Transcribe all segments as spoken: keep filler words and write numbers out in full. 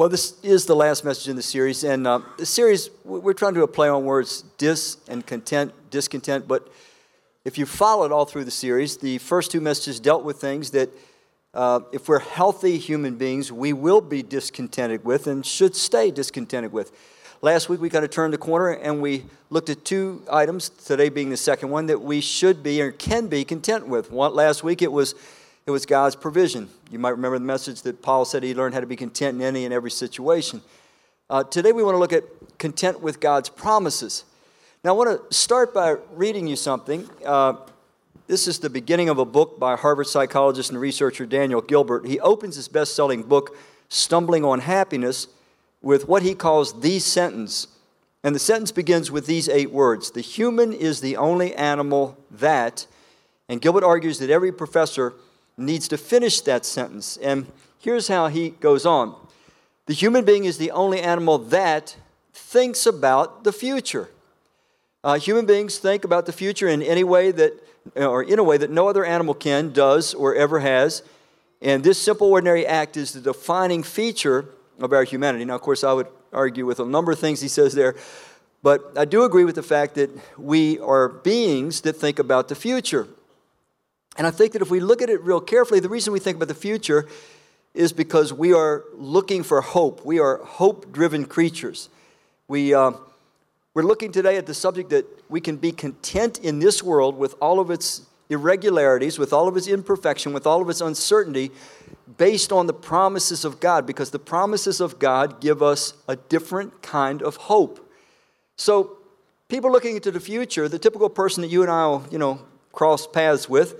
Well, this is the last message in the series, and uh, the series, we're trying to do a play on words, dis and content, discontent, but if you followed all through the series, the first two messages dealt with things that uh, if we're healthy human beings, we will be discontented with and should stay discontented with. Last week, we kind of turned the corner, and we looked at two items, today being the second one, that we should be or can be content with. One, last week, it was It was God's provision. You might remember the message that Paul said he learned how to be content in any and every situation. Uh, today we want to look at content with God's promises. Now I want to start by reading you something. Uh, this is the beginning of a book by Harvard psychologist and researcher Daniel Gilbert. He opens his best-selling book, Stumbling on Happiness, with what he calls the sentence. And the sentence begins with these eight words. The human is the only animal that, and Gilbert argues that every professor needs to finish that sentence. And here's how he goes on. The human being is the only animal that thinks about the future. Uh, human beings think about the future in any way that, or in a way that no other animal can, does, or ever has. And this simple, ordinary act is the defining feature of our humanity. Now, of course, I would argue with a number of things he says there, but I do agree with the fact that we are beings that think about the future. And I think that if we look at it real carefully, the reason we think about the future is because we are looking for hope. We are hope-driven creatures. We, uh, we're looking today at the subject that we can be content in this world with all of its irregularities, with all of its imperfection, with all of its uncertainty, based on the promises of God, because the promises of God give us a different kind of hope. So people looking into the future, the typical person that you and I will, you know, cross paths with,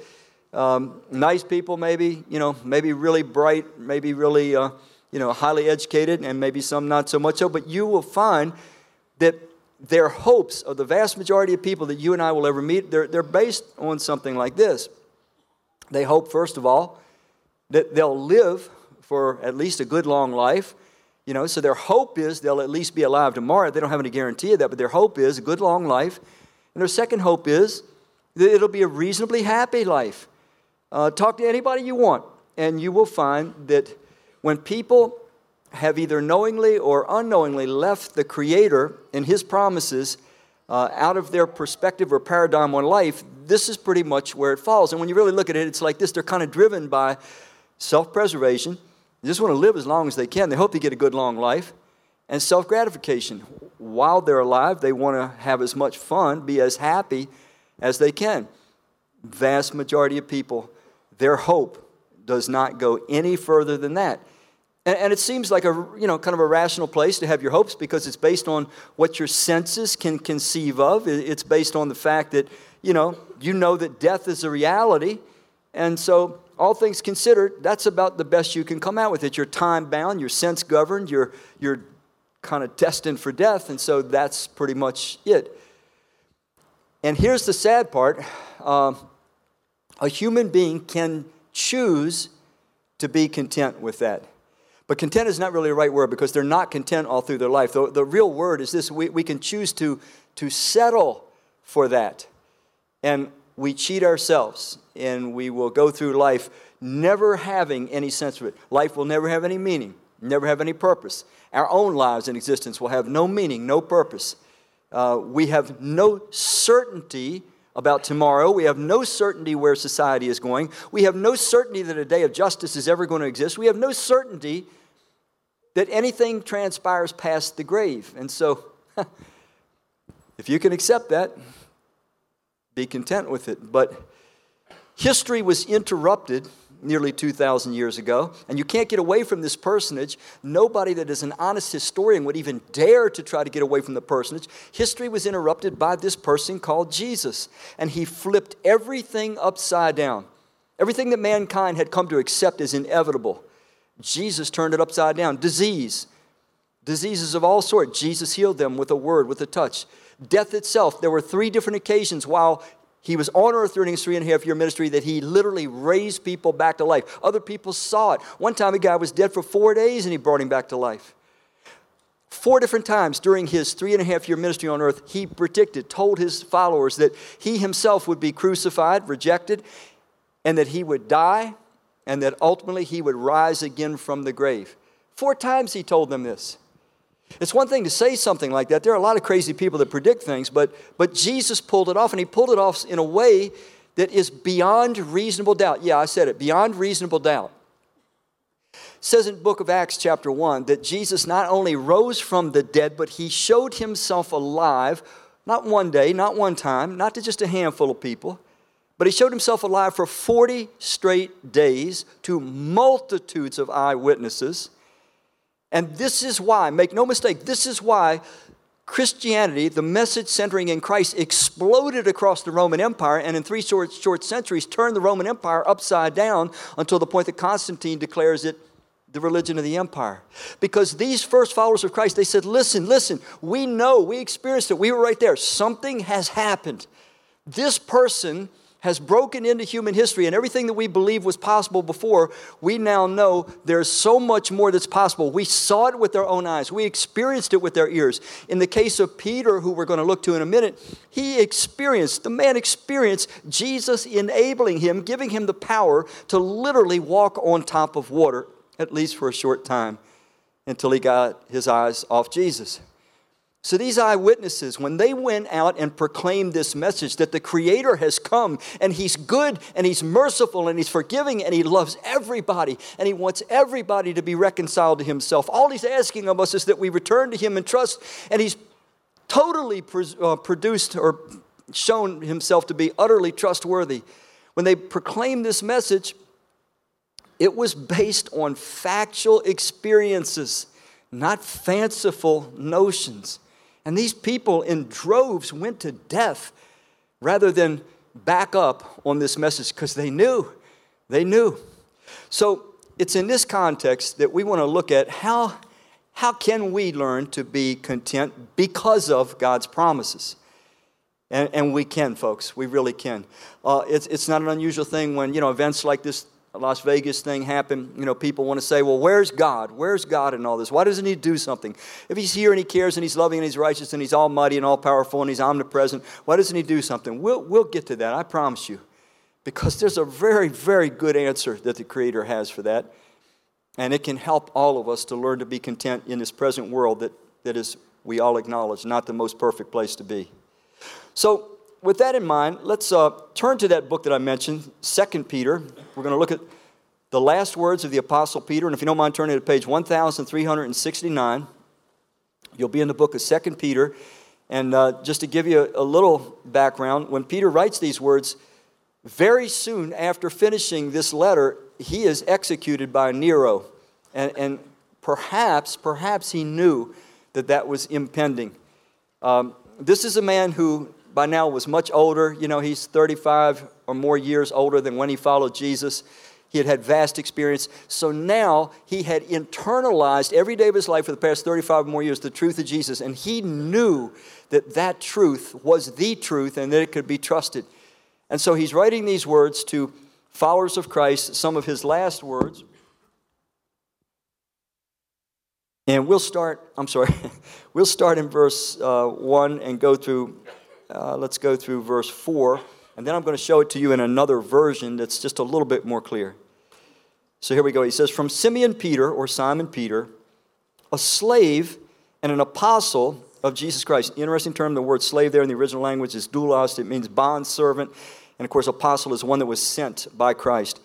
Um, nice people maybe, you know, maybe really bright, maybe really, uh, you know, highly educated, and maybe some not so much so, but you will find that their hopes of the vast majority of people that you and I will ever meet, they're, they're based on something like this. They hope, first of all, that they'll live for at least a good long life, you know, so their hope is they'll at least be alive tomorrow. They don't have any guarantee of that, but their hope is a good long life, and their second hope is that it'll be a reasonably happy life. Uh, talk to anybody you want, and you will find that when people have either knowingly or unknowingly left the Creator and His promises uh, out of their perspective or paradigm on life, this is pretty much where it falls. And when you really look at it, it's like this. They're kind of driven by self-preservation. They just want to live as long as they can. They hope they get a good long life. And self-gratification. While they're alive, they want to have as much fun, be as happy as they can. Vast majority of people, their hope does not go any further than that. And, and it seems like a, you know, kind of a rational place to have your hopes, because it's based on what your senses can conceive of. It's based on the fact that, you know, you know that death is a reality. And so all things considered, that's about the best you can come out with it. You're time-bound, you're sense-governed, you're, you're kind of destined for death, and so that's pretty much it. And here's the sad part. Uh, a human being can choose to be content with that. But content is not really the right word, because they're not content all through their life. The, the real word is this. We, we can choose to, to settle for that. And we cheat ourselves, and we will go through life never having any sense of it. Life will never have any meaning, never have any purpose. Our own lives and existence will have no meaning, no purpose. Uh, we have no certainty about tomorrow. We have no certainty where society is going. We have no certainty that a day of justice is ever going to exist. We have no certainty that anything transpires past the grave. And so, if you can accept that, be content with it. But history was interrupted nearly two thousand years ago, and you can't get away from this personage. Nobody that is an honest historian would even dare to try to get away from the personage. History was interrupted by this person called Jesus, and he flipped everything upside down. Everything that mankind had come to accept as inevitable, Jesus turned it upside down. Disease, diseases of all sorts, Jesus healed them with a word, with a touch. Death itself, there were three different occasions while He was on earth during his three and a half year ministry that he literally raised people back to life. Other people saw it. One time a guy was dead for four days and he brought him back to life. Four different times during his three and a half year ministry on earth, he predicted, told his followers that he himself would be crucified, rejected, and that he would die, and that ultimately he would rise again from the grave. Four times he told them this. It's one thing to say something like that. There are a lot of crazy people that predict things, but, but Jesus pulled it off, and he pulled it off in a way that is beyond reasonable doubt. Yeah, I said it, beyond reasonable doubt. It says in the book of Acts chapter one that Jesus not only rose from the dead, but he showed himself alive, not one day, not one time, not to just a handful of people, but he showed himself alive for forty straight days to multitudes of eyewitnesses. And this is why, make no mistake, this is why Christianity, the message centering in Christ, exploded across the Roman Empire, and in three short, short centuries turned the Roman Empire upside down until the point that Constantine declares it the religion of the empire. Because these first followers of Christ, they said, listen, listen, we know, we experienced it, we were right there. Something has happened. This person has broken into human history, and everything that we believed was possible before, we now know there's so much more that's possible. We saw it with our own eyes. We experienced it with our ears. In the case of Peter, who we're going to look to in a minute, he experienced, the man experienced Jesus enabling him, giving him the power to literally walk on top of water, at least for a short time, until he got his eyes off Jesus. So these eyewitnesses, when they went out and proclaimed this message that the Creator has come and he's good and he's merciful and he's forgiving and he loves everybody and he wants everybody to be reconciled to himself, all he's asking of us is that we return to him in trust, and he's totally pres- uh, produced or shown himself to be utterly trustworthy. When they proclaimed this message, it was based on factual experiences, not fanciful notions. And these people in droves went to death rather than back up on this message because they knew, they knew. So it's in this context that we want to look at how, how can we learn to be content because of God's promises? And, and we can, folks, we really can. Uh, it's, it's not an unusual thing when, you know, events like this Las Vegas thing happened, you know, people want to say, well, where's God? Where's God in all this? Why doesn't he do something? If he's here and he cares and he's loving and he's righteous and he's almighty and all-powerful and he's omnipresent, why doesn't he do something? We'll, we'll get to that, I promise you, because there's a very, very good answer that the Creator has for that, and it can help all of us to learn to be content in this present world that, that is, we all acknowledge, not the most perfect place to be. So, with that in mind, let's uh, turn to that book that I mentioned, Second Peter. We're going to look at the last words of the Apostle Peter. And if you don't mind turning to page one thousand three hundred sixty-nine, you'll be in the book of Second Peter. And uh, just to give you a, a little background, when Peter writes these words, very soon after finishing this letter, he is executed by Nero. And, and perhaps, perhaps he knew that that was impending. Um, this is a man who by now was much older. You know, he's thirty-five or more years older than when he followed Jesus. He had had vast experience. So now he had internalized every day of his life for the past thirty-five or more years the truth of Jesus. And he knew that that truth was the truth and that it could be trusted. And so he's writing these words to followers of Christ, some of his last words. And we'll start, I'm sorry, we'll start in verse uh, one and go through... Uh, let's go through verse four, and then I'm going to show it to you in another version that's just a little bit more clear. So here we go. He says, from Simon Peter, or Simon Peter, a slave and an apostle of Jesus Christ. Interesting term, the word slave there in the original language is doulos. It means bondservant. And, of course, apostle is one that was sent by Christ.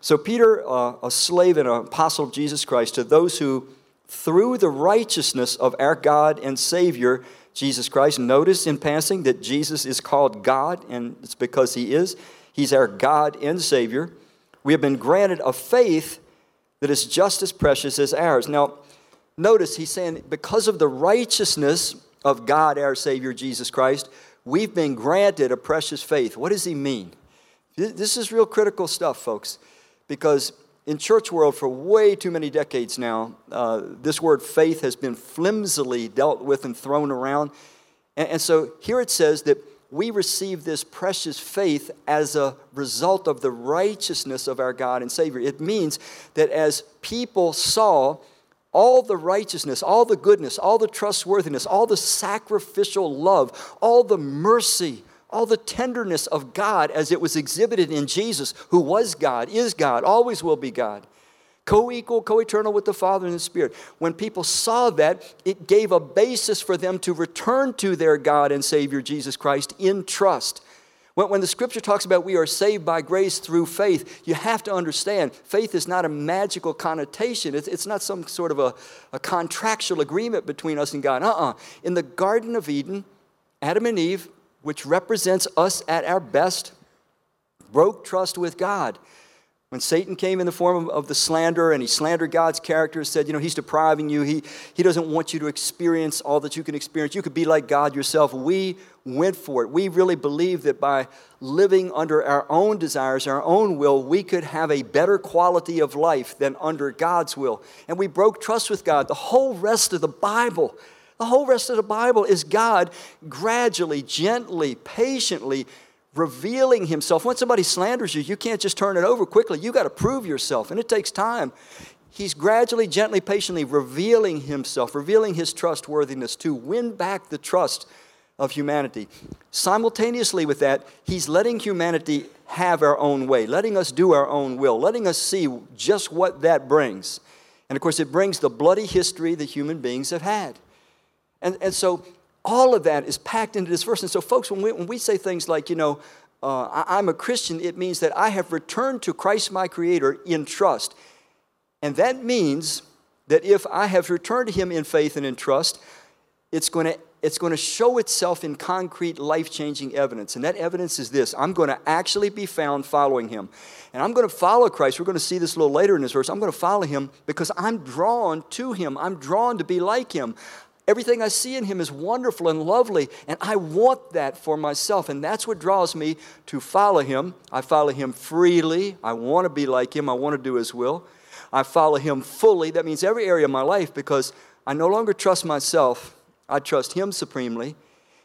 So Peter, uh, a slave and an apostle of Jesus Christ, to those who, through the righteousness of our God and Savior, Jesus Christ. Notice in passing that Jesus is called God, and it's because he is. He's our God and Savior. We have been granted a faith that is just as precious as ours. Now, notice he's saying because of the righteousness of God, our Savior, Jesus Christ, we've been granted a precious faith. What does he mean? This is real critical stuff, folks, because in church world, for way too many decades now, uh, this word faith has been flimsily dealt with and thrown around. And, and so here it says that we receive this precious faith as a result of the righteousness of our God and Savior. It means that as people saw all the righteousness, all the goodness, all the trustworthiness, all the sacrificial love, all the mercy, all the tenderness of God as it was exhibited in Jesus, who was God, is God, always will be God. co-equal, co-eternal with the Father and the Spirit. When people saw that, it gave a basis for them to return to their God and Savior, Jesus Christ, in trust. When, when the Scripture talks about we are saved by grace through faith, you have to understand faith is not a magical connotation. It's, it's not some sort of a, a contractual agreement between us and God. Uh-uh. In the Garden of Eden, Adam and Eve, which represents us at our best, broke trust with God. When Satan came in the form of the slanderer and he slandered God's character, said, you know, he's depriving you. He, he doesn't want you to experience all that you can experience. You could be like God yourself. We went for it. We really believed that by living under our own desires, our own will, we could have a better quality of life than under God's will. And we broke trust with God. The whole rest of the Bible, the whole rest of the Bible is God gradually, gently, patiently revealing himself. When somebody slanders you, you can't just turn it over quickly. You got to prove yourself, and it takes time. He's gradually, gently, patiently revealing himself, revealing his trustworthiness to win back the trust of humanity. Simultaneously with that, he's letting humanity have our own way, letting us do our own will, letting us see just what that brings. And of course, it brings the bloody history that human beings have had. And, and so all of that is packed into this verse. And so, folks, when we, when we say things like, you know, uh, I, I'm a Christian, it means that I have returned to Christ my Creator in trust. And that means that if I have returned to him in faith and in trust, it's going to it's going to show itself in concrete, life-changing evidence. And that evidence is this. I'm going to actually be found following him. And I'm going to follow Christ. We're going to see this a little later in this verse. I'm going to follow him because I'm drawn to him. I'm drawn to be like him. Everything I see in him is wonderful and lovely, and I want that for myself, and that's what draws me to follow him. I follow him freely. I want to be like him. I want to do his will. I follow him fully. That means every area of my life, because I no longer trust myself. I trust him supremely,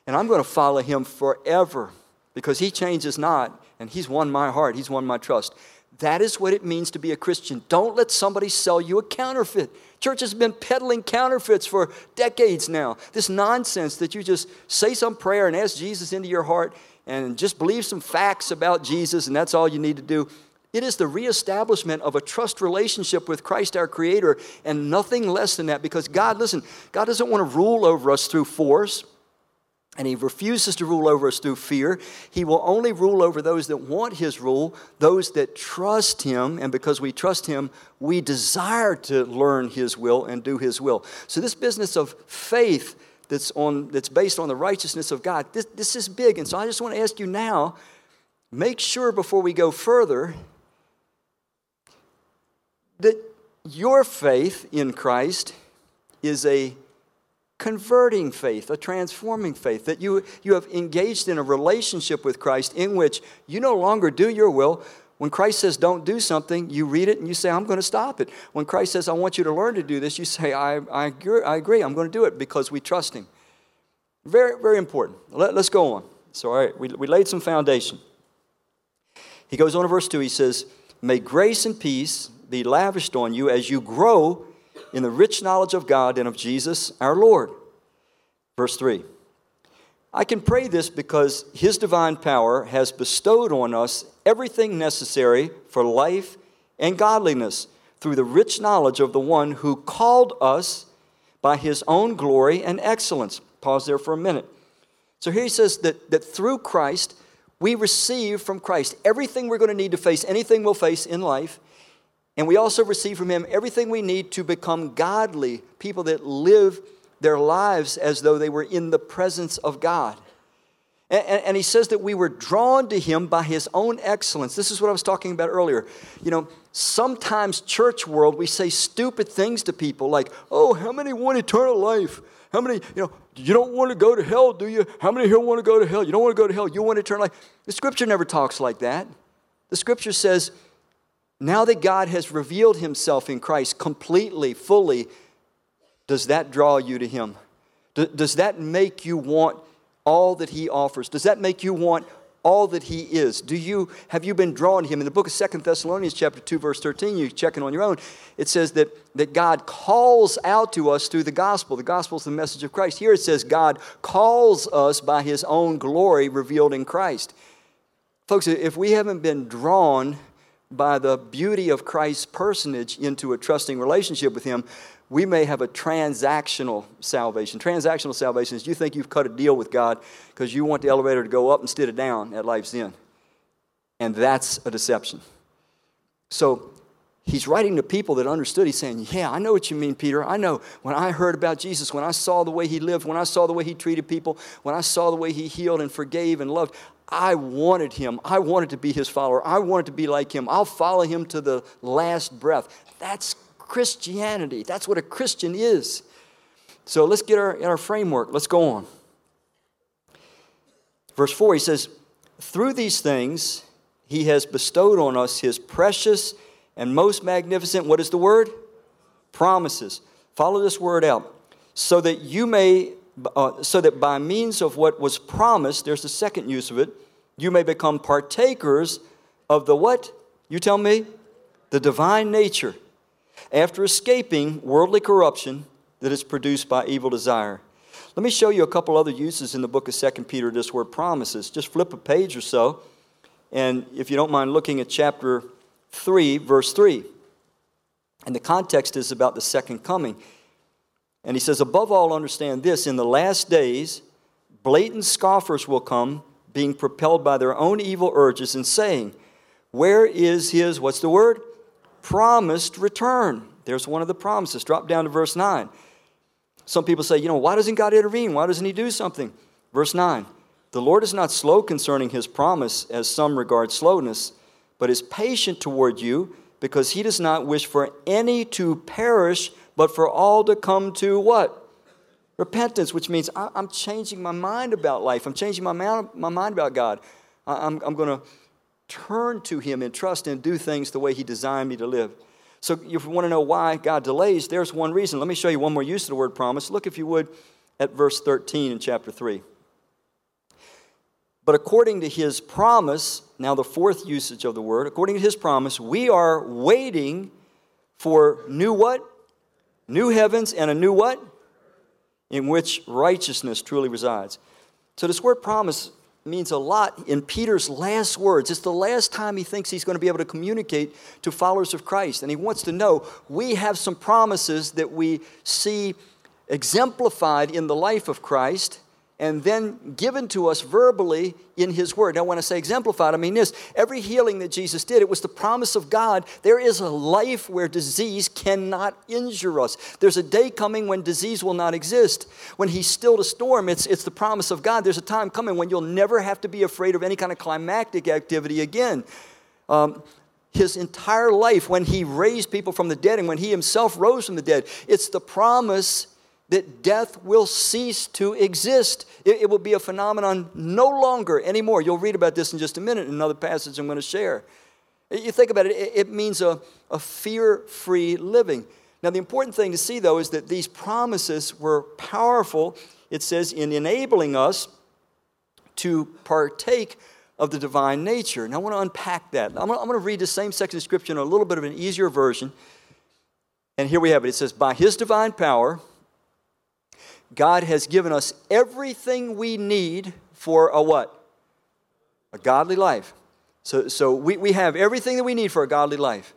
and I'm going to follow him forever because he changes not, and he's won my heart. He's won my trust. That is what it means to be a Christian. Don't let somebody sell you a counterfeit. Church has been peddling counterfeits for decades now. This nonsense that you just say some prayer and ask Jesus into your heart and just believe some facts about Jesus and that's all you need to do. It is the reestablishment of a trust relationship with Christ our Creator and nothing less than that, because God, listen, God doesn't want to rule over us through force. And he refuses to rule over us through fear. He will only rule over those that want his rule, those that trust him. And because we trust him, we desire to learn his will and do his will. So this business of faith that's on that's based on the righteousness of God, this, this is big. And so I just want to ask you now, make sure before we go further that your faith in Christ is a converting faith, a transforming faith, that you, you have engaged in a relationship with Christ in which you no longer do your will. When Christ says don't do something, you read it and you say, I'm going to stop it. When Christ says, I want you to learn to do this, you say, I, I, agree, I agree, I'm going to do it because we trust him. Very, very important. Let, let's go on. So, all right, we, we laid some foundation. He goes on to verse two. He says, may grace and peace be lavished on you as you grow in the rich knowledge of God and of Jesus our Lord. Verse three, I can pray this because his divine power has bestowed on us everything necessary for life and godliness through the rich knowledge of the one who called us by his own glory and excellence. Pause there for a minute. So here he says that, that through Christ, we receive from Christ everything we're going to need to face, anything we'll face in life. And we also receive from him everything we need to become godly, people that live their lives as though they were in the presence of God. And, and, and he says that we were drawn to him by his own excellence. This is what I was talking about earlier. You know, sometimes church world, we say stupid things to people like, oh, how many want eternal life? How many, you know, you don't want to go to hell, do you? How many here want to go to hell? You don't want to go to hell. You want eternal life. The Scripture never talks like that. The Scripture says, now that God has revealed himself in Christ completely, fully, does that draw you to him? Does that make you want all that he offers? Does that make you want all that he is? Do you, have you been drawn to him? In the book of Second Thessalonians chapter two, verse thirteen, you check it on your own, it says that, that God calls out to us through the gospel. The gospel is the message of Christ. Here it says God calls us by his own glory revealed in Christ. Folks, if we haven't been drawn by the beauty of Christ's personage into a trusting relationship with him, we may have a transactional salvation. Transactional salvation is you think you've cut a deal with God because you want the elevator to go up instead of down at life's end. And that's a deception. So he's writing to people that understood. He's saying, yeah, I know what you mean, Peter. I know when I heard about Jesus, when I saw the way he lived, when I saw the way he treated people, when I saw the way he healed and forgave and loved, I wanted him. I wanted to be his follower. I wanted to be like him. I'll follow him to the last breath. That's Christianity. That's what a Christian is. So let's get our, our framework. Let's go on. Verse four, he says, through these things, he has bestowed on us his precious and most magnificent, what is the word? Promises. Follow this word out. So that you may, uh, so that by means of what was promised, there's the second use of it, you may become partakers of the what? You tell me? The divine nature. After escaping worldly corruption that is produced by evil desire. Let me show you a couple other uses in the book of Second Peter, this word promises. Just flip a page or so, and if you don't mind looking at chapter three, verse three. And the context is about the second coming. And he says, above all, understand this, in the last days, blatant scoffers will come, being propelled by their own evil urges and saying, where is his, what's the word? Promised return. There's one of the promises. Drop down to verse nine. Some people say, you know, why doesn't God intervene? Why doesn't he do something? Verse nine, the Lord is not slow concerning his promise, as some regard slowness, but is patient toward you, because he does not wish for any to perish, but for all to come to what? Repentance, which means I'm changing my mind about life. I'm changing my mind about God. I'm, I'm going to turn to him and trust and do things the way he designed me to live. So if you want to know why God delays, there's one reason. Let me show you one more use of the word promise. Look, if you would, at verse thirteen in chapter three. But according to his promise, now the fourth usage of the word, according to his promise, we are waiting for new what? New heavens and a new what? In which righteousness truly resides. So this word promise means a lot in Peter's last words. It's the last time he thinks he's going to be able to communicate to followers of Christ. And he wants to know, we have some promises that we see exemplified in the life of Christ and then given to us verbally in his word. Now, when I say exemplified, I mean this. Every healing that Jesus did, it was the promise of God. There is a life where disease cannot injure us. There's a day coming when disease will not exist. When he stilled a storm, it's, it's the promise of God. There's a time coming when you'll never have to be afraid of any kind of climactic activity again. Um, his entire life, when he raised people from the dead and when he himself rose from the dead, it's the promise that death will cease to exist. It, it will be a phenomenon no longer anymore. You'll read about this in just a minute in another passage I'm going to share. You think about it, it, it means a, a fear-free living. Now, the important thing to see, though, is that these promises were powerful, it says, in enabling us to partake of the divine nature. And I want to unpack that. I'm going to, I'm going to read the same section of Scripture in a little bit of an easier version. And here we have it. It says, by his divine power, God has given us everything we need for a what? A godly life. So, so we, we have everything that we need for a godly life.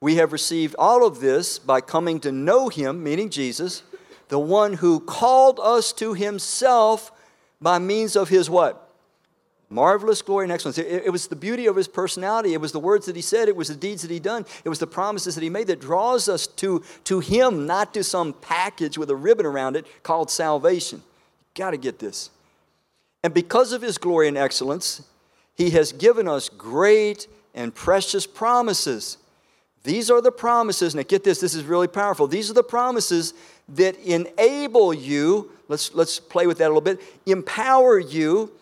We have received all of this by coming to know him, meaning Jesus, the one who called us to himself by means of his what? Marvelous glory and excellence. It, it was the beauty of his personality. It was the words that he said. It was the deeds that he done. It was the promises that he made that draws us to, to him, not to some package with a ribbon around it called salvation. You've got to get this. And because of his glory and excellence, he has given us great and precious promises. These are the promises. Now get this. This is really powerful. These are the promises that enable you. Let's, let's play with that a little bit. Empower you.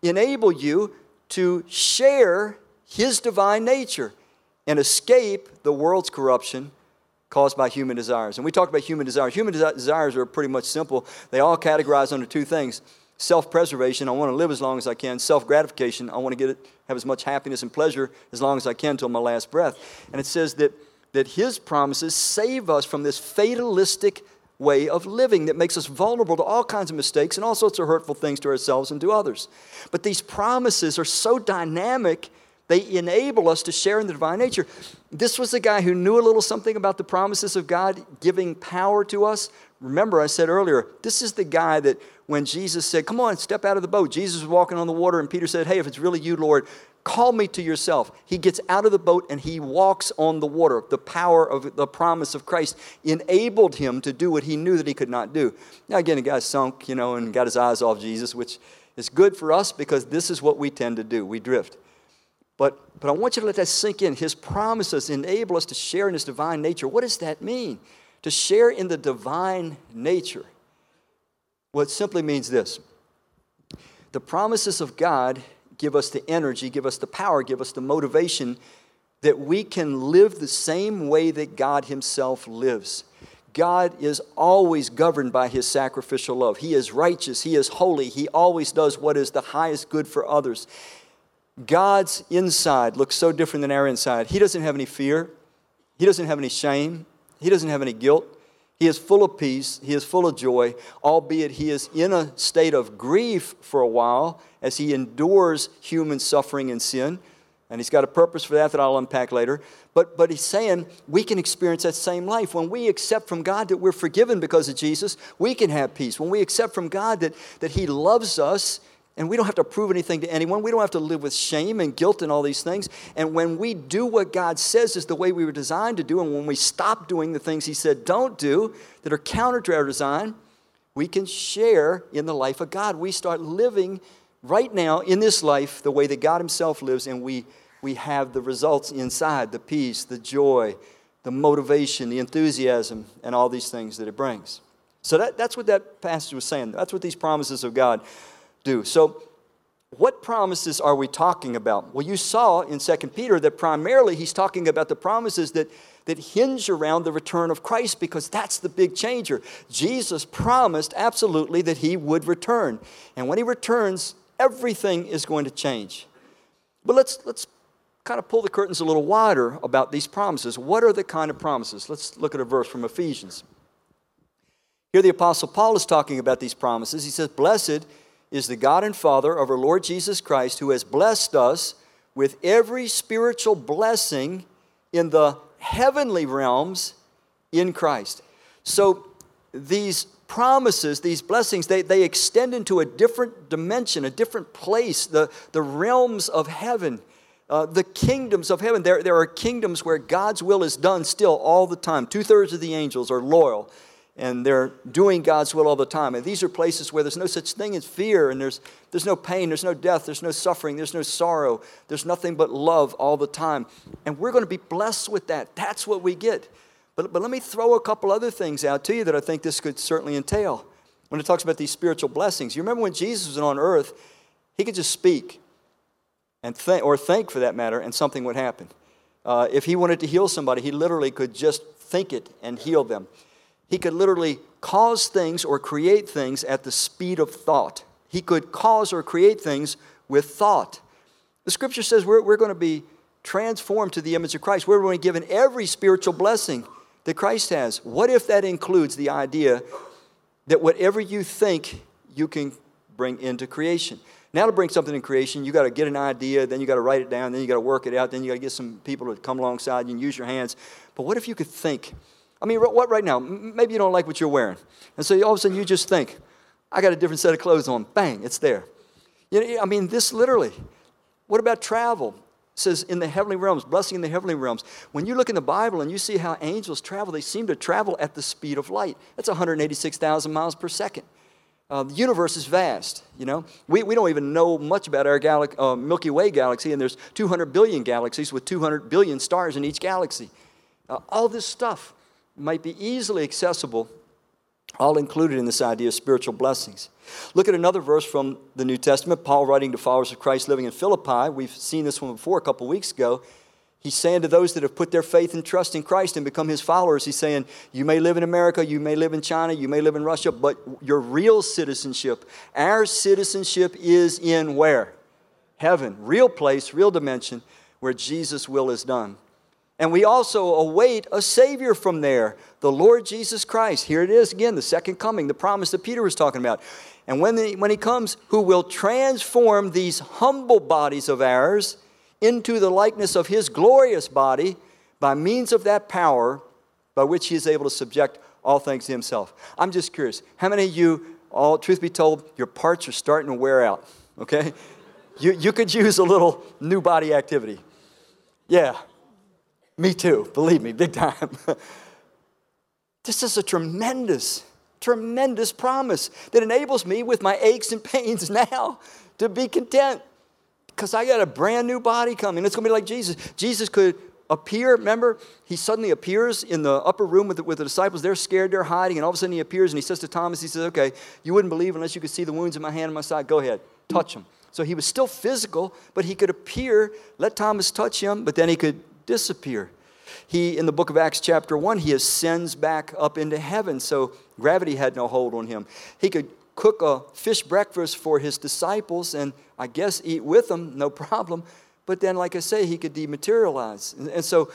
Enable you to share his divine nature and escape the world's corruption caused by human desires. And we talked about human desires. Human desi- desires are pretty much simple. They all categorize under two things. Self-preservation, I want to live as long as I can. Self-gratification, I want to get it, have as much happiness and pleasure as long as I can till my last breath. And it says that, that his promises save us from this fatalistic way of living that makes us vulnerable to all kinds of mistakes and all sorts of hurtful things to ourselves and to others. But these promises are so dynamic They enable us to share in the divine nature. This was a guy who knew a little something about the promises of God giving power to us. Remember, I said earlier, this is the guy that when Jesus said, come on, step out of the boat. Jesus was walking on the water, and Peter said, hey, if it's really you, Lord, call me to yourself. He gets out of the boat, and he walks on the water. The power of the promise of Christ enabled him to do what he knew that he could not do. Now, again, the guy sunk, you know, and got his eyes off Jesus, which is good for us because this is what we tend to do. We drift. But, but I want you to let that sink in. His promises enable us to share in his divine nature. What does that mean? To share in the divine nature. Well, it simply means this. The promises of God give us the energy, give us the power, give us the motivation that we can live the same way that God himself lives. God is always governed by his sacrificial love. He is righteous. He is holy. He always does what is the highest good for others. God's inside looks so different than our inside. He doesn't have any fear. He doesn't have any shame. He doesn't have any guilt. He is full of peace. He is full of joy, albeit he is in a state of grief for a while as he endures human suffering and sin. And he's got a purpose for that that I'll unpack later. But, but he's saying we can experience that same life. When we accept from God that we're forgiven because of Jesus, we can have peace. When we accept from God that, that he loves us, and we don't have to prove anything to anyone. We don't have to live with shame and guilt and all these things. And when we do what God says is the way we were designed to do, and when we stop doing the things he said don't do that are counter to our design, we can share in the life of God. We start living right now in this life the way that God himself lives, and we, we have the results inside, the peace, the joy, the motivation, the enthusiasm, and all these things that it brings. So that, that's what that passage was saying. That's what these promises of God do. So what promises are we talking about? Well, you saw in Second Peter that primarily he's talking about the promises that, that hinge around the return of Christ, because that's the big changer. Jesus promised absolutely that he would return. And when he returns, everything is going to change. But let's let's kind of pull the curtains a little wider about these promises. What are the kind of promises? Let's look at a verse from Ephesians. Here the Apostle Paul is talking about these promises. He says, blessed is the God and Father of our Lord Jesus Christ, who has blessed us with every spiritual blessing in the heavenly realms in Christ. So these promises, these blessings, they, they extend into a different dimension, a different place, the, the realms of heaven, uh, the kingdoms of heaven. There, there are kingdoms where God's will is done still all the time. Two-thirds of the angels are loyal, and they're doing God's will all the time. And these are places where there's no such thing as fear, and there's there's no pain, there's no death, there's no suffering, there's no sorrow, there's nothing but love all the time. And we're going to be blessed with that. That's what we get. But, but let me throw a couple other things out to you that I think this could certainly entail. When it talks about these spiritual blessings, you remember when Jesus was on earth, he could just speak, and think, or think for that matter, and something would happen. Uh, if he wanted to heal somebody, he literally could just think it and heal them. He could literally cause things or create things at the speed of thought. He could cause or create things with thought. The Scripture says we're, we're going to be transformed to the image of Christ. We're going to be given every spiritual blessing that Christ has. What if that includes the idea that whatever you think, you can bring into creation? Now, to bring something in creation, you got to get an idea, then you got to write it down, then you got to work it out, then you got to get some people to come alongside you and use your hands. But what if you could think? I mean, what right now? Maybe you don't like what you're wearing. And so all of a sudden you just think, I got a different set of clothes on. Bang, it's there. You know, I mean, this literally. What about travel? It says in the heavenly realms, blessing in the heavenly realms. When you look in the Bible and you see how angels travel, they seem to travel at the speed of light. That's one hundred eighty-six thousand miles per second. Uh, the universe is vast, you know. We, we don't even know much about our gal- uh, Milky Way galaxy, and there's two hundred billion galaxies with two hundred billion stars in each galaxy. Uh, all this stuff might be easily accessible, all included in this idea of spiritual blessings. Look at another verse from the New Testament, Paul writing to followers of Christ living in Philippi. We've seen this one before a couple weeks ago. He's saying to those that have put their faith and trust in Christ and become his followers, he's saying, you may live in America, you may live in China, you may live in Russia, but your real citizenship, our citizenship is in where? Heaven. Real place, real dimension, where Jesus' will is done. And we also await a Savior from there, the Lord Jesus Christ. Here it is again, the second coming, the promise that Peter was talking about. And when, the, when he comes, who will transform these humble bodies of ours into the likeness of his glorious body by means of that power by which he is able to subject all things to himself. I'm just curious, how many of you, all truth be told, your parts are starting to wear out, okay? You you could use a little new body activity. Yeah, me too, believe me, big time. This is a tremendous, tremendous promise that enables me with my aches and pains now to be content because I got a brand new body coming. It's going to be like Jesus. Jesus could appear, remember, he suddenly appears in the upper room with the, with the disciples. They're scared, they're hiding, and all of a sudden he appears and he says to Thomas, he says, okay, you wouldn't believe unless you could see the wounds in my hand and my side. Go ahead, touch them. So he was still physical, but he could appear, let Thomas touch him, but then he could disappear. He, in the book of Acts chapter one, he ascends back up into heaven, so gravity had no hold on him. He could cook a fish breakfast for his disciples and I guess eat with them, no problem. But then, like I say, he could dematerialize. And, and so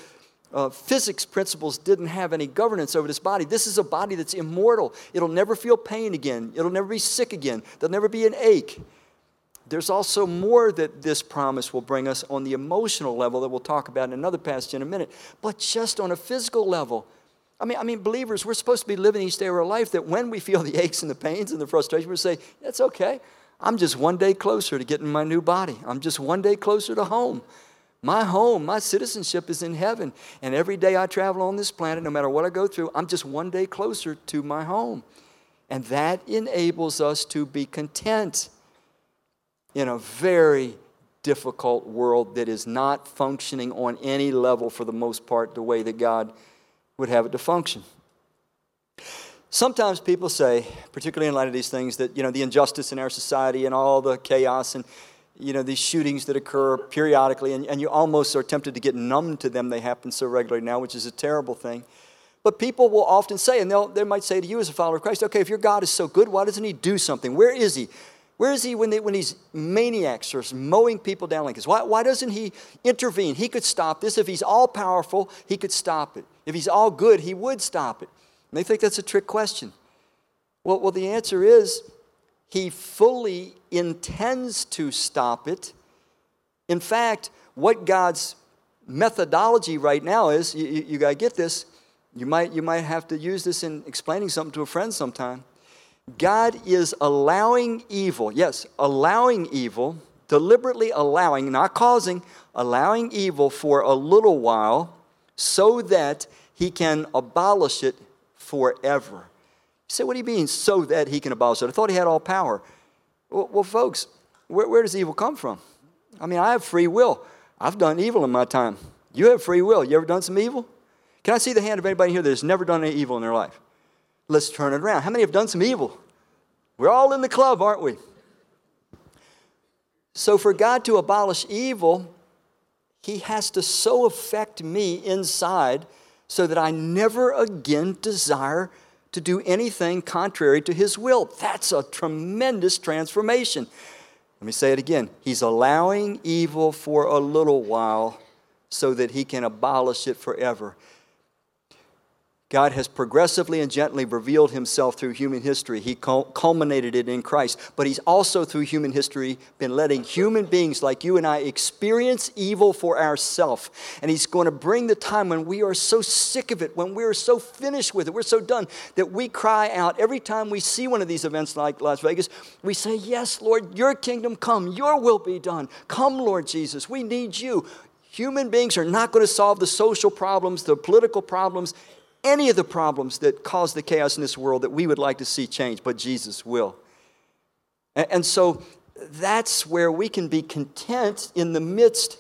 uh, physics principles didn't have any governance over this body. This is a body that's immortal. It'll never feel pain again. It'll never be sick again. There'll never be an ache. There's also more that this promise will bring us on the emotional level that we'll talk about in another passage in a minute, but just on a physical level. I mean, I mean, believers, we're supposed to be living each day of our life that when we feel the aches and the pains and the frustration, we say, that's okay. I'm just one day closer to getting my new body. I'm just one day closer to home. My home, my citizenship is in heaven. And every day I travel on this planet, no matter what I go through, I'm just one day closer to my home. And that enables us to be content in a very difficult world that is not functioning on any level for the most part the way that God would have it to function. Sometimes people say, particularly in light of these things, that, you know, the injustice in our society and all the chaos and, you know, these shootings that occur periodically, and, and you almost are tempted to get numb to them. They happen so regularly now, which is a terrible thing. But people will often say, and they'll, they might say to you as a follower of Christ, okay, if your God is so good, why doesn't he do something? Where is he? Where is he when, they, when these maniacs are mowing people down like this? Why, why doesn't he intervene? He could stop this. If he's all-powerful, he could stop it. If he's all good, he would stop it. And they think that's a trick question. Well, well, the answer is he fully intends to stop it. In fact, what God's methodology right now is, you, you, you got to get this. You might, you might have to use this in explaining something to a friend sometime. God is allowing evil, yes, allowing evil, deliberately allowing, not causing, allowing evil for a little while so that he can abolish it forever. You say, what do you mean, so that he can abolish it? I thought he had all power. Well, well folks, where, where does evil come from? I mean, I have free will. I've done evil in my time. You have free will. You ever done some evil? Can I see the hand of anybody here that has never done any evil in their life? Let's turn it around. How many have done some evil? We're all in the club, aren't we? So for God to abolish evil, he has to so affect me inside so that I never again desire to do anything contrary to his will. That's a tremendous transformation. Let me say it again. He's allowing evil for a little while so that he can abolish it forever. God has progressively and gently revealed himself through human history. He culminated it in Christ. But he's also, through human history, been letting human beings like you and I experience evil for ourselves. And he's going to bring the time when we are so sick of it, when we're so finished with it, we're so done, that we cry out. Every time we see one of these events like Las Vegas, we say, yes, Lord, your kingdom come. Your will be done. Come, Lord Jesus. We need you. Human beings are not going to solve the social problems, the political problems, any of the problems that cause the chaos in this world that we would like to see change, but Jesus will. And so that's where we can be content in the midst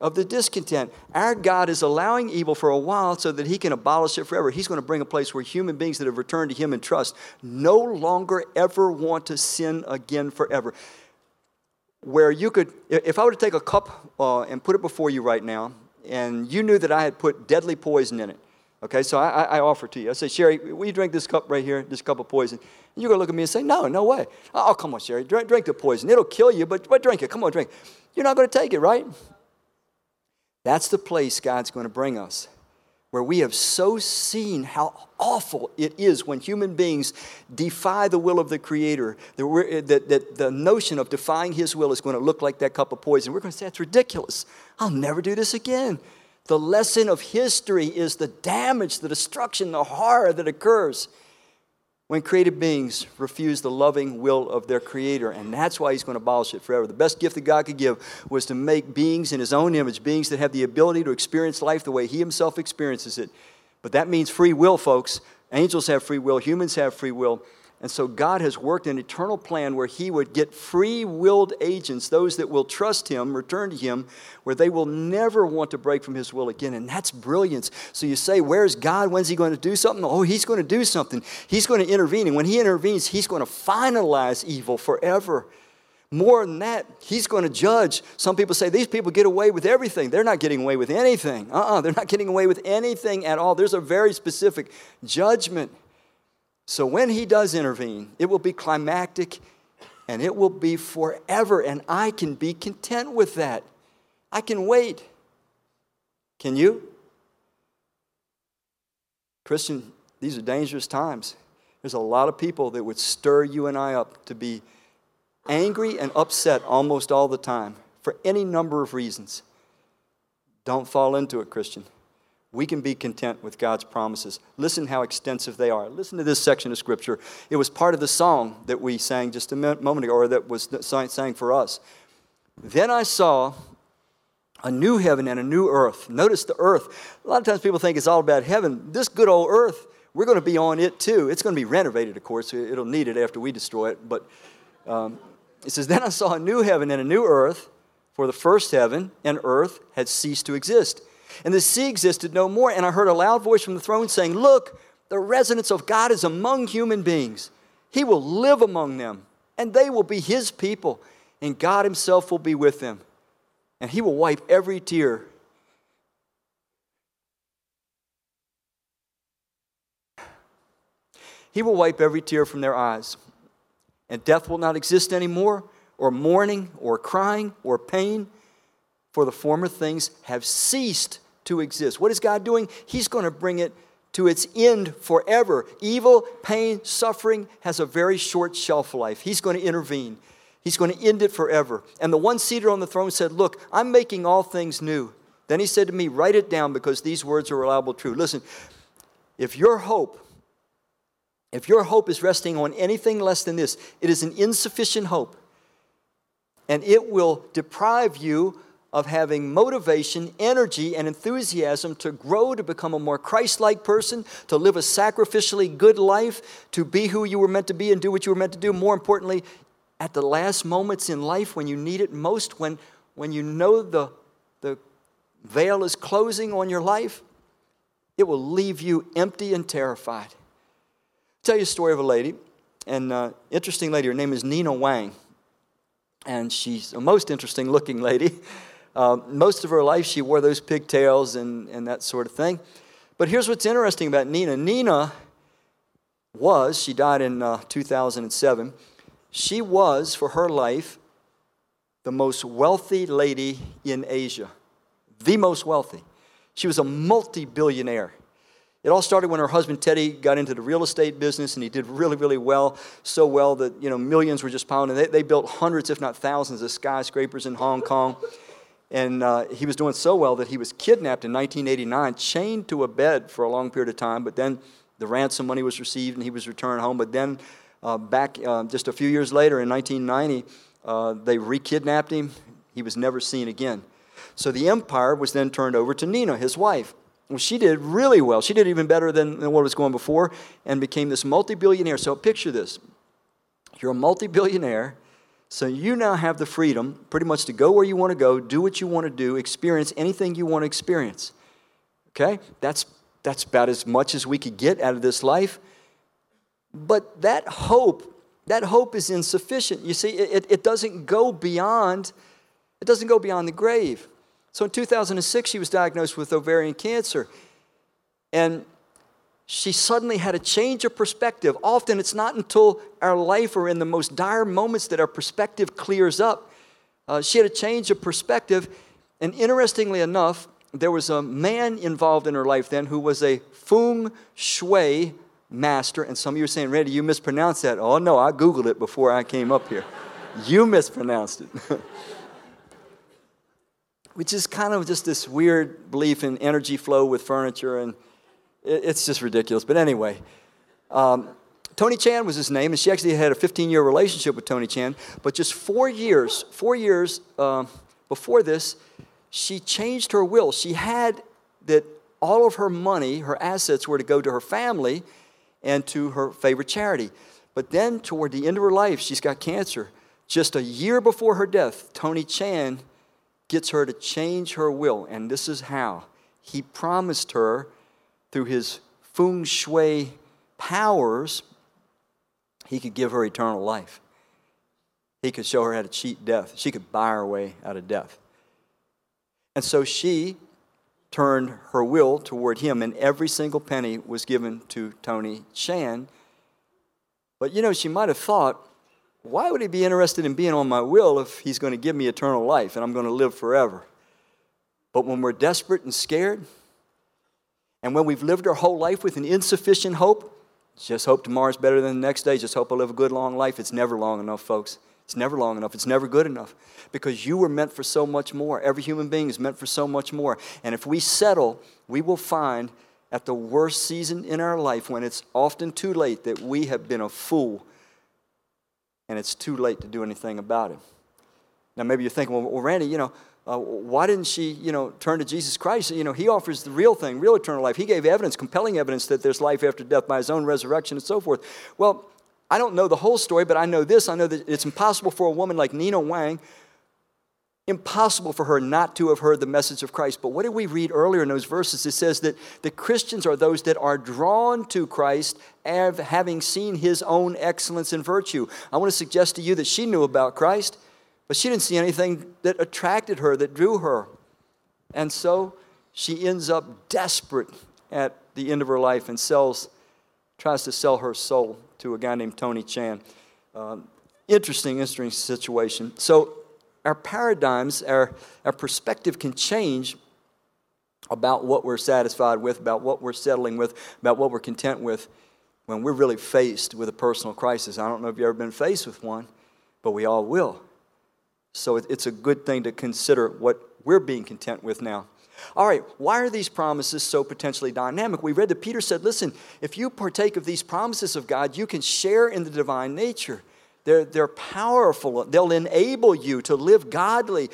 of the discontent. Our God is allowing evil for a while so that he can abolish it forever. He's going to bring a place where human beings that have returned to him in trust no longer ever want to sin again forever. Where you could, if I were to take a cup uh, and put it before you right now, and you knew that I had put deadly poison in it, okay, so I, I offer to you. I say, Sherry, will you drink this cup right here, this cup of poison? And you're going to look at me and say, no, no way. Oh, come on, Sherry, drink, drink the poison. It'll kill you, but, but drink it. Come on, drink. You're not going to take it, right? That's the place God's going to bring us where we have so seen how awful it is when human beings defy the will of the Creator, that, we're, that, that the notion of defying His will is going to look like that cup of poison. We're going to say, that's ridiculous. I'll never do this again. The lesson of history is the damage, the destruction, the horror that occurs when created beings refuse the loving will of their Creator, and that's why He's going to abolish it forever. The best gift that God could give was to make beings in His own image, beings that have the ability to experience life the way He Himself experiences it. But that means free will, folks. Angels have free will. Humans have free will. And so God has worked an eternal plan where He would get free-willed agents, those that will trust Him, return to Him, where they will never want to break from His will again. And that's brilliance. So you say, where's God? When's He going to do something? Oh, He's going to do something. He's going to intervene. And when He intervenes, He's going to finalize evil forever. More than that, He's going to judge. Some people say, these people get away with everything. They're not getting away with anything. Uh-uh, they're not getting away with anything at all. There's a very specific judgment. So when He does intervene, it will be climactic and it will be forever, and I can be content with that. I can wait. Can you? Christian, these are dangerous times. There's a lot of people that would stir you and I up to be angry and upset almost all the time for any number of reasons. Don't fall into it, Christian. We can be content with God's promises. Listen how extensive they are. Listen to this section of Scripture. It was part of the song that we sang just a moment ago, or that was sang for us. Then I saw a new heaven and a new earth. Notice the earth. A lot of times people think it's all about heaven. This good old earth, we're going to be on it too. It's going to be renovated, of course. It'll need it after we destroy it. But um, it says, then I saw a new heaven and a new earth, for the first heaven and earth had ceased to exist. And the sea existed no more, and I heard a loud voice from the throne saying, look, the residence of God is among human beings. He will live among them, and they will be His people, and God Himself will be with them, and He will wipe every tear. He will wipe every tear from their eyes, and death will not exist anymore, or mourning, or crying, or pain, for the former things have ceased to exist. What is God doing? He's going to bring it to its end forever. Evil, pain, suffering has a very short shelf life. He's going to intervene. He's going to end it forever. And the one seated on the throne said, look, I'm making all things new. Then He said to me, write it down, because these words are reliable and true. Listen, if your hope, if your hope is resting on anything less than this, it is an insufficient hope, and it will deprive you of having motivation, energy, and enthusiasm to grow, to become a more Christ-like person, to live a sacrificially good life, to be who you were meant to be and do what you were meant to do. More importantly, at the last moments in life when you need it most, when, when you know the, the veil is closing on your life, it will leave you empty and terrified. I'll tell you a story of a lady, an uh, interesting lady. Her name is Nina Wang, and she's a most interesting-looking lady. Uh, most of her life, she wore those pigtails and, and that sort of thing. But here's what's interesting about Nina. Nina was, she died in uh, two thousand seven, she was, for her life, the most wealthy lady in Asia, the most wealthy. She was a multi-billionaire. It all started when her husband, Teddy, got into the real estate business, and he did really, really well, so well that, you know, millions were just piling in. They, they built hundreds, if not thousands, of skyscrapers in Hong Kong. And uh, he was doing so well that he was kidnapped in nineteen eighty-nine, chained to a bed for a long period of time. But then the ransom money was received, and he was returned home. But then uh, back uh, just a few years later in nineteen ninety, uh, they re-kidnapped him. He was never seen again. So the empire was then turned over to Nina, his wife. Well, she did really well. She did even better than, than what was going before, and became this multi-billionaire. So picture this. You're a multi-billionaire. So you now have the freedom pretty much to go where you want to go, do what you want to do, experience anything you want to experience. Okay? That's that's about as much as we could get out of this life. But that hope, that hope is insufficient. You see, it, it doesn't go beyond, it doesn't go beyond the grave. So in two thousand six, she was diagnosed with ovarian cancer. And she suddenly had a change of perspective. Often it's not until our life or in the most dire moments that our perspective clears up. Uh, she had a change of perspective. And interestingly enough, there was a man involved in her life then who was a feng shui master. And some of you are saying, Randy, you mispronounced that. Oh, no, I Googled it before I came up here. You mispronounced it. Which is kind of just this weird belief in energy flow with furniture, and it, it's just ridiculous. But anyway, um, Tony Chan was his name, and she actually had a fifteen-year relationship with Tony Chan. But just four years, four years um, before this, she changed her will. She had that all of her money, her assets, were to go to her family and to her favorite charity. But then toward the end of her life, she's got cancer. Just a year before her death, Tony Chan gets her to change her will. And this is how. He promised her through his feng shui powers, he could give her eternal life. He could show her how to cheat death. She could buy her way out of death. And so she turned her will toward him, and every single penny was given to Tony Chan. But, you know, she might have thought, why would he be interested in being on my will if he's going to give me eternal life and I'm going to live forever? But when we're desperate and scared, and when we've lived our whole life with an insufficient hope, just hope tomorrow's better than the next day, just hope I live a good long life. It's never long enough, folks. It's never long enough. It's never good enough, because you were meant for so much more. Every human being is meant for so much more. And if we settle, we will find at the worst season in our life, when it's often too late, that we have been a fool and it's too late to do anything about it. Now, maybe you're thinking, well, well Randy, you know, uh, why didn't she, you know, turn to Jesus Christ? You know, he offers the real thing, real eternal life. He gave evidence, compelling evidence, that there's life after death by his own resurrection and so forth. Well, I don't know the whole story, but I know this. I know that it's impossible for a woman like Nina Wang, impossible for her not to have heard the message of Christ. But what did we read earlier in those verses? It says that the Christians are those that are drawn to Christ, having seen his own excellence and virtue. I want to suggest to you that she knew about Christ, but she didn't see anything that attracted her, that drew her. And so she ends up desperate at the end of her life and sells, tries to sell her soul to a guy named Tony Chan. Um, interesting, interesting situation. So our paradigms, our, our perspective can change about what we're satisfied with, about what we're settling with, about what we're content with when we're really faced with a personal crisis. I don't know if you've ever been faced with one, but we all will. So it, it's a good thing to consider what we're being content with now. All right, why are these promises so potentially dynamic? We read that Peter said, listen, if you partake of these promises of God, you can share in the divine nature. They're, they're powerful. They'll enable you to live godly.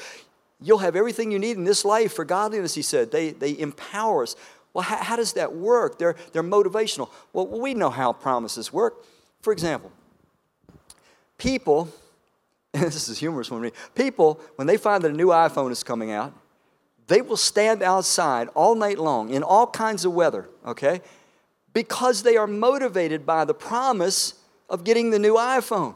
You'll have everything you need in this life for godliness, he said. They, they empower us. Well, how, how does that work? They're, they're motivational. Well, we know how promises work. For example, people, and this is humorous one, people, when they find that a new iPhone is coming out, they will stand outside all night long in all kinds of weather, okay, because they are motivated by the promise of getting the new iPhone.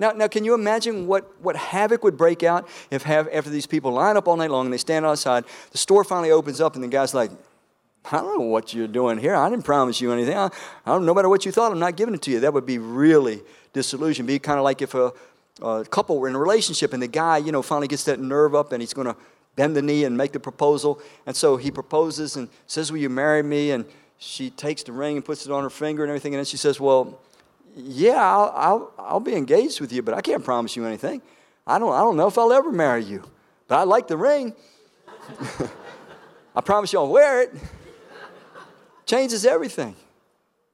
Now, now can you imagine what, what havoc would break out if have, after these people line up all night long and they stand outside, the store finally opens up and the guy's like, I don't know what you're doing here. I didn't promise you anything. I, I don't know, no matter what you thought, I'm not giving it to you. That would be really disillusioned. Be kind of like if a, a couple were in a relationship and the guy, you know, finally gets that nerve up and he's going to bend the knee and make the proposal. And so he proposes and says, will you marry me? And she takes the ring and puts it on her finger and everything. And then she says, well, yeah, I'll, I'll, I'll be engaged with you, but I can't promise you anything. I don't, I don't know if I'll ever marry you, but I like the ring. I promise you I'll wear it. Changes everything.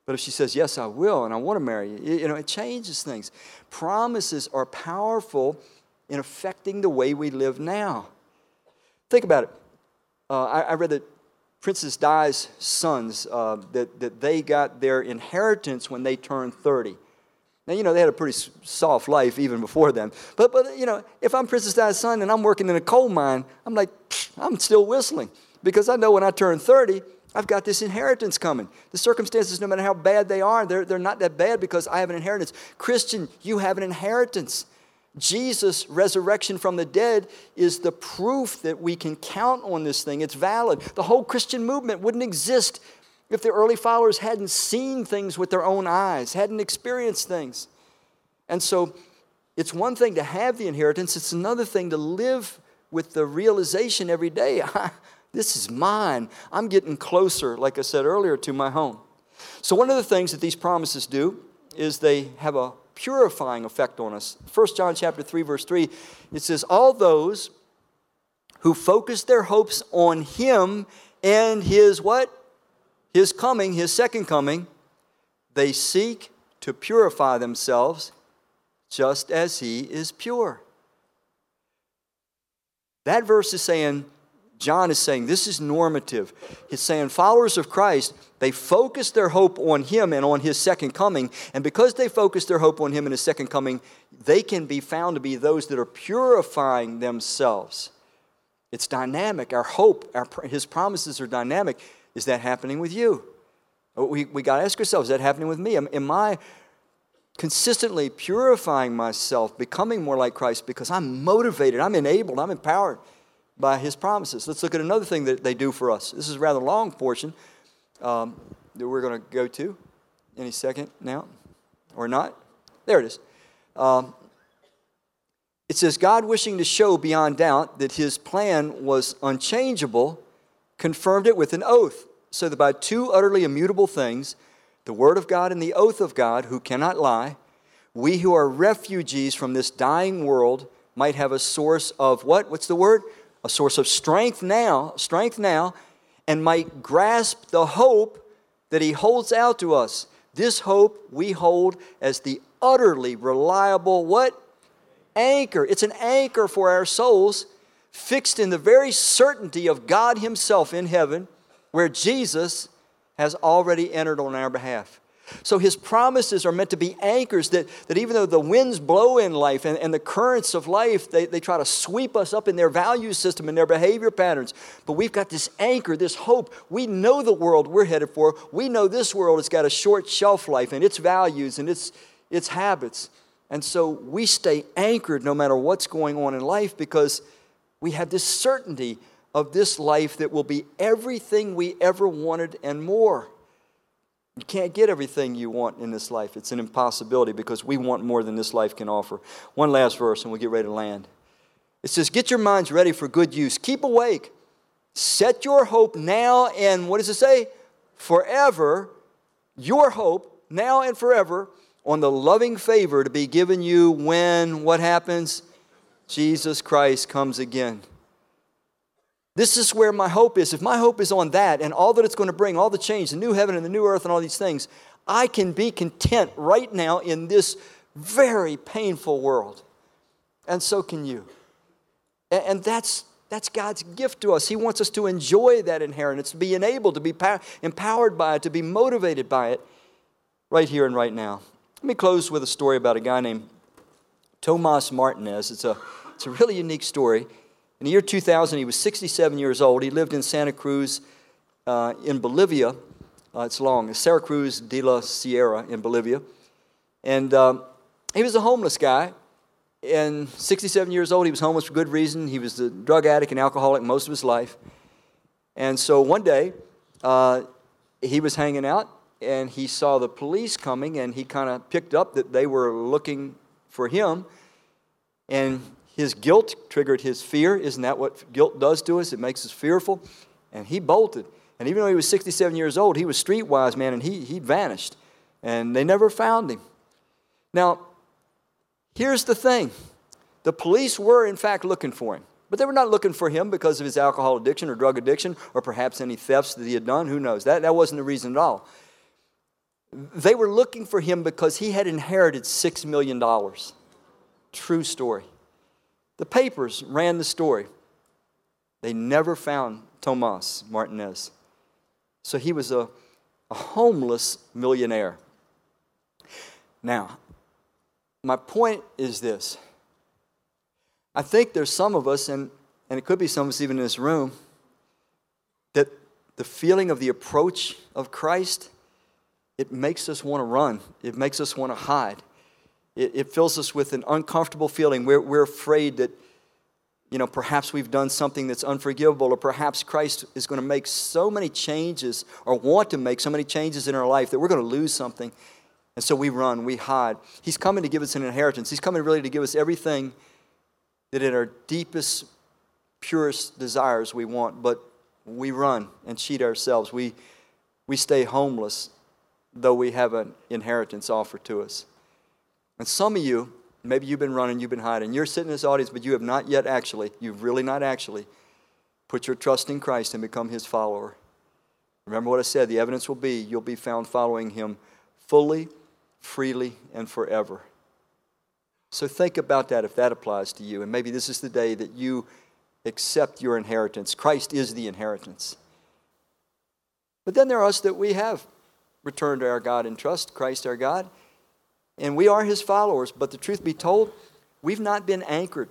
But if she says, yes, I will, and I want to marry you, you know, it changes things. Promises are powerful in affecting the way we live now. Think about it. Uh, I, I read that Princess Di's sons, uh, that, that they got their inheritance when they turned thirty. Now, you know, they had a pretty soft life even before then. But, but you know, if I'm Princess Di's son and I'm working in a coal mine, I'm like, I'm still whistling. Because I know when I turn thirty, I've got this inheritance coming. The circumstances, no matter how bad they are, they're, they're not that bad because I have an inheritance. Christian, you have an inheritance. Jesus' resurrection from the dead is the proof that we can count on this thing. It's valid. The whole Christian movement wouldn't exist if the early followers hadn't seen things with their own eyes, hadn't experienced things. And so it's one thing to have the inheritance. It's another thing to live with the realization every day. I, This is mine. I'm getting closer, like I said earlier, to my home. So one of the things that these promises do is they have a purifying effect on us. First John chapter three, verse three, it says, all those who focus their hopes on him and his what? His coming, his second coming, they seek to purify themselves just as he is pure. That verse is saying, John is saying, this is normative. He's saying followers of Christ, they focus their hope on him and on his second coming. And because they focus their hope on him and his second coming, they can be found to be those that are purifying themselves. It's dynamic. Our hope, our, his promises are dynamic. Is that happening with you? We, we got to ask ourselves, is that happening with me? Am, am I consistently purifying myself, becoming more like Christ because I'm motivated, I'm enabled, I'm empowered by his promises? Let's look at another thing that they do for us. This is a rather long portion um, that we're going to go to any second now, or not. There it is. Um, it says, God, wishing to show beyond doubt that his plan was unchangeable, confirmed it with an oath, so that by two utterly immutable things, the word of God and the oath of God, who cannot lie, we who are refugees from this dying world might have a source of what? What's the word? A source of strength now, strength now, and might grasp the hope that he holds out to us. This hope we hold as the utterly reliable, what? Anchor. It's an anchor for our souls, fixed in the very certainty of God himself in heaven, where Jesus has already entered on our behalf. So his promises are meant to be anchors that, that even though the winds blow in life and, and the currents of life, they, they try to sweep us up in their value system and their behavior patterns. But we've got this anchor, this hope. We know the world we're headed for. We know this world has got a short shelf life and its values and its, its habits. And so we stay anchored no matter what's going on in life because we have this certainty of this life that will be everything we ever wanted and more. You can't get everything you want in this life. It's an impossibility because we want more than this life can offer. One last verse and we'll get ready to land. It says, get your minds ready for good use. Keep awake. Set your hope now and, what does it say? Forever. Your hope, now and forever, on the loving favor to be given you when, what happens? Jesus Christ comes again. This is where my hope is. If my hope is on that and all that it's going to bring, all the change, the new heaven and the new earth and all these things, I can be content right now in this very painful world. And so can you. And that's that's God's gift to us. He wants us to enjoy that inheritance, to be enabled, to be power, empowered by it, to be motivated by it right here and right now. Let me close with a story about a guy named Tomas Martinez. It's a, it's a really unique story. In the year two thousand, he was sixty-seven years old. He lived in Santa Cruz uh, in Bolivia. Uh, it's long. Santa Cruz de la Sierra in Bolivia. And um, he was a homeless guy. And sixty-seven years old, he was homeless for good reason. He was a drug addict and alcoholic most of his life. And so one day, uh, he was hanging out, and he saw the police coming, and he kind of picked up that they were looking for him. And his guilt triggered his fear. Isn't that what guilt does to us? It makes us fearful. And he bolted. And even though he was sixty-seven years old, he was streetwise, man, and he he vanished. And they never found him. Now, here's the thing. The police were, in fact, looking for him. But they were not looking for him because of his alcohol addiction or drug addiction or perhaps any thefts that he had done. Who knows? That, that wasn't the reason at all. They were looking for him because he had inherited six million dollars. True story. The papers ran the story. They never found Tomas Martinez. So he was a, a homeless millionaire. Now, my point is this. I think there's some of us, and, and it could be some of us even in this room, that the feeling of the approach of Christ, it makes us want to run. It makes us want to hide. It, it fills us with an uncomfortable feeling. We're, we're afraid that, you know, perhaps we've done something that's unforgivable, or perhaps Christ is going to make so many changes or want to make so many changes in our life that we're going to lose something. And so we run, we hide. He's coming to give us an inheritance. He's coming really to give us everything that in our deepest, purest desires we want. But we run and cheat ourselves. We we stay homeless, though we have an inheritance offered to us. And some of you, maybe you've been running, you've been hiding. You're sitting in this audience, but you have not yet actually, you've really not actually put your trust in Christ and become his follower. Remember what I said, the evidence will be, you'll be found following him fully, freely, and forever. So think about that if that applies to you. And maybe this is the day that you accept your inheritance. Christ is the inheritance. But then there are us that we have returned to our God in trust, Christ our God. And we are his followers. But the truth be told, we've not been anchored.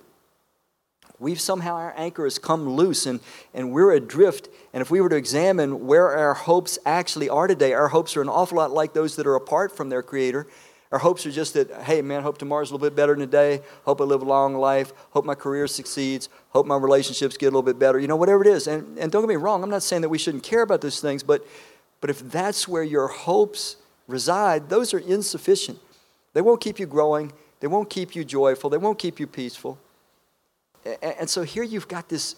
We've somehow, our anchor has come loose and, and we're adrift. And if we were to examine where our hopes actually are today, our hopes are an awful lot like those that are apart from their Creator. Our hopes are just that, hey, man, hope tomorrow's a little bit better than today. Hope I live a long life. Hope my career succeeds. Hope my relationships get a little bit better. You know, whatever it is. And, and don't get me wrong, I'm not saying that we shouldn't care about those things, but, but if that's where your hopes reside, those are insufficient. They won't keep you growing. They won't keep you joyful. They won't keep you peaceful. And so here you've got this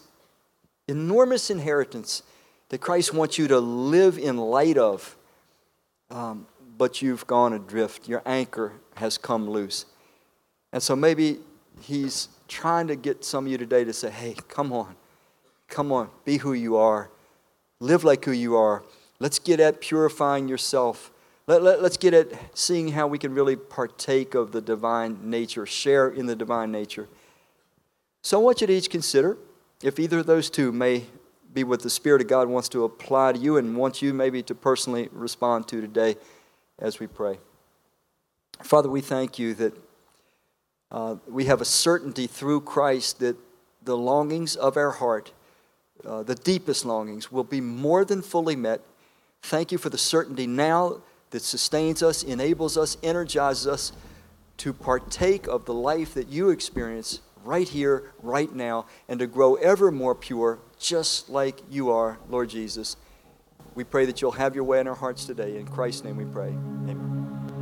enormous inheritance that Christ wants you to live in light of, um, but you've gone adrift. Your anchor has come loose. And so maybe he's trying to get some of you today to say, hey, come on, come on, be who you are. Live like who you are. Let's get at purifying yourself. Let, let, let's get at seeing how we can really partake of the divine nature, share in the divine nature. So I want you to each consider if either of those two may be what the Spirit of God wants to apply to you and wants you maybe to personally respond to today as we pray. Father, we thank you that uh, we have a certainty through Christ that the longings of our heart, uh, the deepest longings, will be more than fully met. Thank you for the certainty now that sustains us, enables us, energizes us to partake of the life that you experience right here, right now, and to grow ever more pure, just like you are, Lord Jesus. We pray that you'll have your way in our hearts today. In Christ's name we pray. Amen.